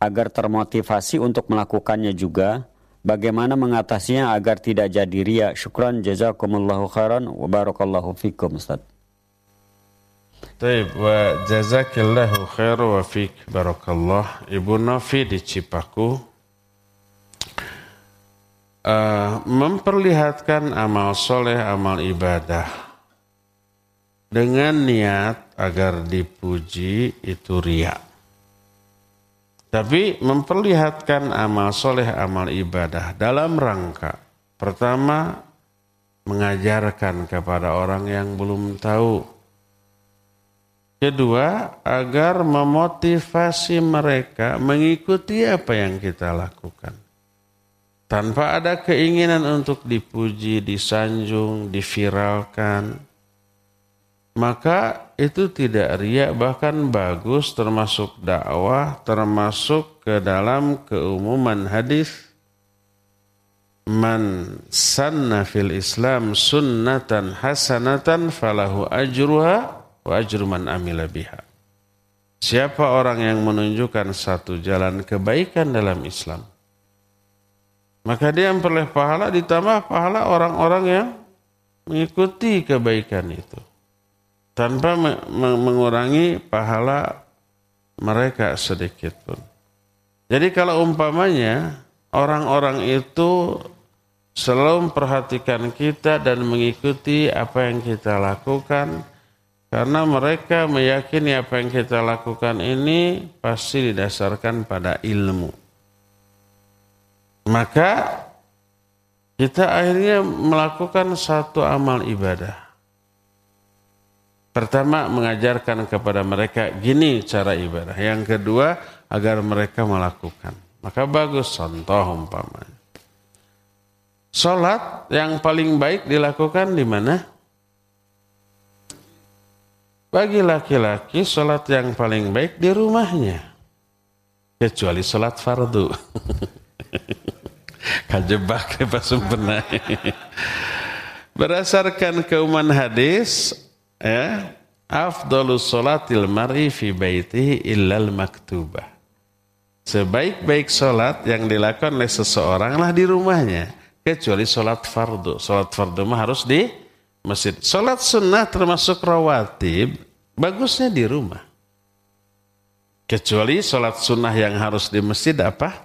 agar termotivasi untuk melakukannya juga, Bagaimana mengatasinya agar tidak jadi riya? Syukran, jazakumullahu khairan, wa barakallahu fikum, Ustaz. Baik, wa jazakallahu khair wa fik barakallah. Ibu Novi di Cipaku uh, memperlihatkan amal soleh, amal ibadah dengan niat agar dipuji itu riya. Tapi memperlihatkan amal soleh, amal ibadah dalam rangka pertama mengajarkan kepada orang yang belum tahu. Kedua, agar memotivasi mereka mengikuti apa yang kita lakukan. Tanpa ada keinginan untuk dipuji, disanjung, diviralkan. Maka itu tidak riya, bahkan bagus, termasuk dakwah, termasuk ke dalam keumuman hadis. Man sanna fil Islam sunnatan hasanatan falahu ajruha wa ajru man amila biha. Siapa orang yang menunjukkan satu jalan kebaikan dalam Islam, maka dia memperoleh pahala ditambah pahala orang-orang yang mengikuti kebaikan itu, tanpa mengurangi pahala mereka sedikit pun. Jadi kalau umpamanya orang-orang itu selalu memperhatikan kita dan mengikuti apa yang kita lakukan, karena mereka meyakini apa yang kita lakukan ini pasti didasarkan pada ilmu, maka kita akhirnya melakukan satu amal ibadah. Pertama, mengajarkan kepada mereka gini cara ibadah. Yang kedua, agar mereka melakukan. Maka bagus contoh umpamanya. Salat yang paling baik dilakukan di mana? Bagi laki-laki, salat yang paling baik di rumahnya. Kecuali salat fardu. Kajebak deh Pak Sempena. Berdasarkan keumuman hadis, ya, afdalus sholatil mar'i fi baitihi illal maktubah. Sebaik-baik sholat yang dilakukan oleh seseorang lah di rumahnya, kecuali sholat fardu. Sholat fardu mah harus di masjid. Sholat sunnah termasuk rawatib, bagusnya di rumah. Kecuali sholat sunnah yang harus di masjid apa?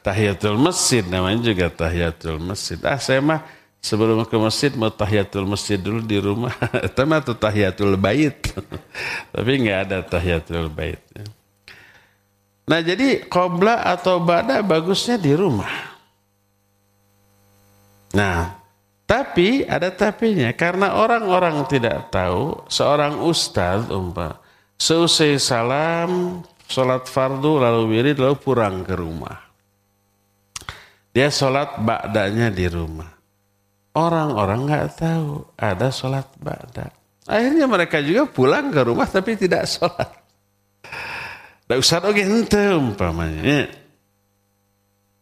Tahiyatul masjid, namanya juga tahiyatul masjid. Ah, saya mah sebelum ke masjid mau tahiyatul masjid dulu di rumah. Pertama tuh tahiyatul bait. Tapi enggak ada tahiyatul bait. Nah, jadi qobla atau ba'da bagusnya di rumah. Nah, tapi ada tapinya, karena orang-orang tidak tahu, seorang ustaz umpah seusai salam salat fardu lalu wirid lalu pulang ke rumah. Dia salat ba'danya di rumah. Orang-orang nggak tahu ada sholat ba'da. Akhirnya mereka juga pulang ke rumah tapi tidak sholat. Tidak usah oke ente umpamanya.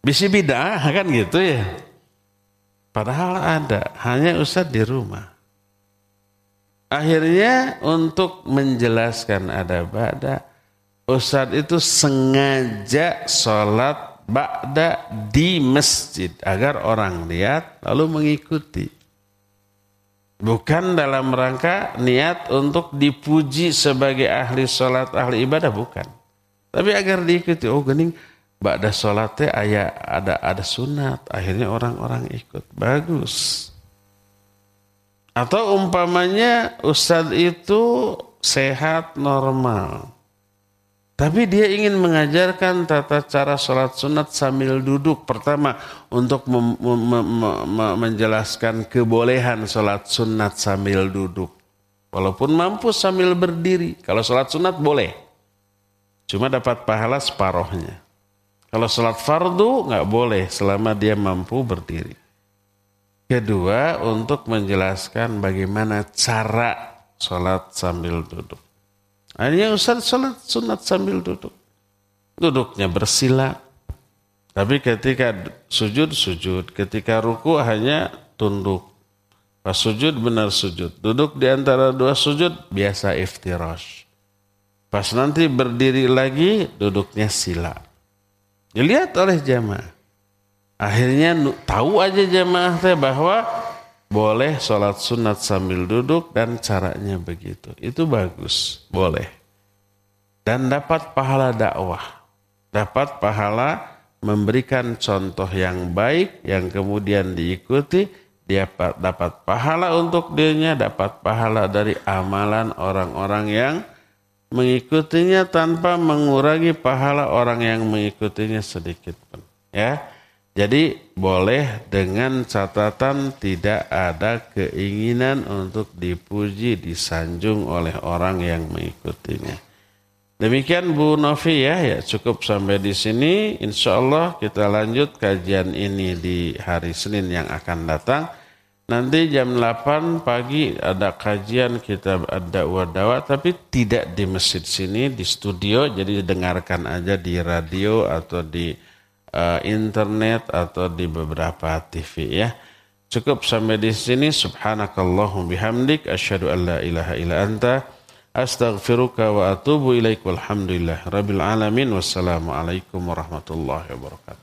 Bisi bid'ah kan gitu ya. Padahal ada, hanya ustaz di rumah. Akhirnya untuk menjelaskan ada ba'da, ustaz itu sengaja sholat ba'da di masjid agar orang lihat lalu mengikuti. Bukan dalam rangka niat untuk dipuji sebagai ahli sholat, ahli ibadah, bukan. Tapi agar diikuti. Oh, gening ba'da sholatnya ayah, ada ada sunat. Akhirnya orang-orang ikut. Bagus. Atau umpamanya ustaz itu sehat normal, tapi dia ingin mengajarkan tata cara sholat sunat sambil duduk. Pertama, untuk mem- mem- mem- menjelaskan kebolehan sholat sunat sambil duduk. Walaupun mampu sambil berdiri. Kalau sholat sunat boleh. Cuma dapat pahala separohnya. Kalau sholat fardu nggak boleh selama dia mampu berdiri. Kedua, untuk menjelaskan bagaimana cara sholat sambil duduk. Akhirnya ustaz sholat sunat sambil duduk. Duduknya bersila. Tapi ketika sujud, sujud. Ketika ruku hanya tunduk. Pas sujud benar sujud. Duduk di antara dua sujud biasa iftirash. Pas nanti berdiri lagi duduknya sila. Dilihat oleh jamaah. Akhirnya tahu aja jamaah teh bahwa boleh sholat sunat sambil duduk dan caranya begitu. Itu bagus, boleh. Dan dapat pahala dakwah. Dapat pahala memberikan contoh yang baik yang kemudian diikuti. Dia dapat pahala untuk dirinya, dapat pahala dari amalan orang-orang yang mengikutinya tanpa mengurangi pahala orang yang mengikutinya sedikit pun. Ya, jadi boleh dengan catatan tidak ada keinginan untuk dipuji, disanjung oleh orang yang mengikutinya. Demikian Bu Novi ya, ya cukup sampai di sini. Insya Allah kita lanjut kajian ini di hari Senin yang akan datang. Nanti jam delapan pagi ada kajian kitab Ad-Da'wah Da'wah, tapi tidak di masjid sini, di studio. Jadi dengarkan aja di radio atau di uh, internet atau di beberapa T V ya. Cukup sampai di sini. Subhanakallahum bihamdik. Asyhadu alla ilaha illa anta. Astaghfiruka wa atubu ilaik. Walhamdulillah rabbil alamin. Wassalamualaikum warahmatullahi wabarakatuh.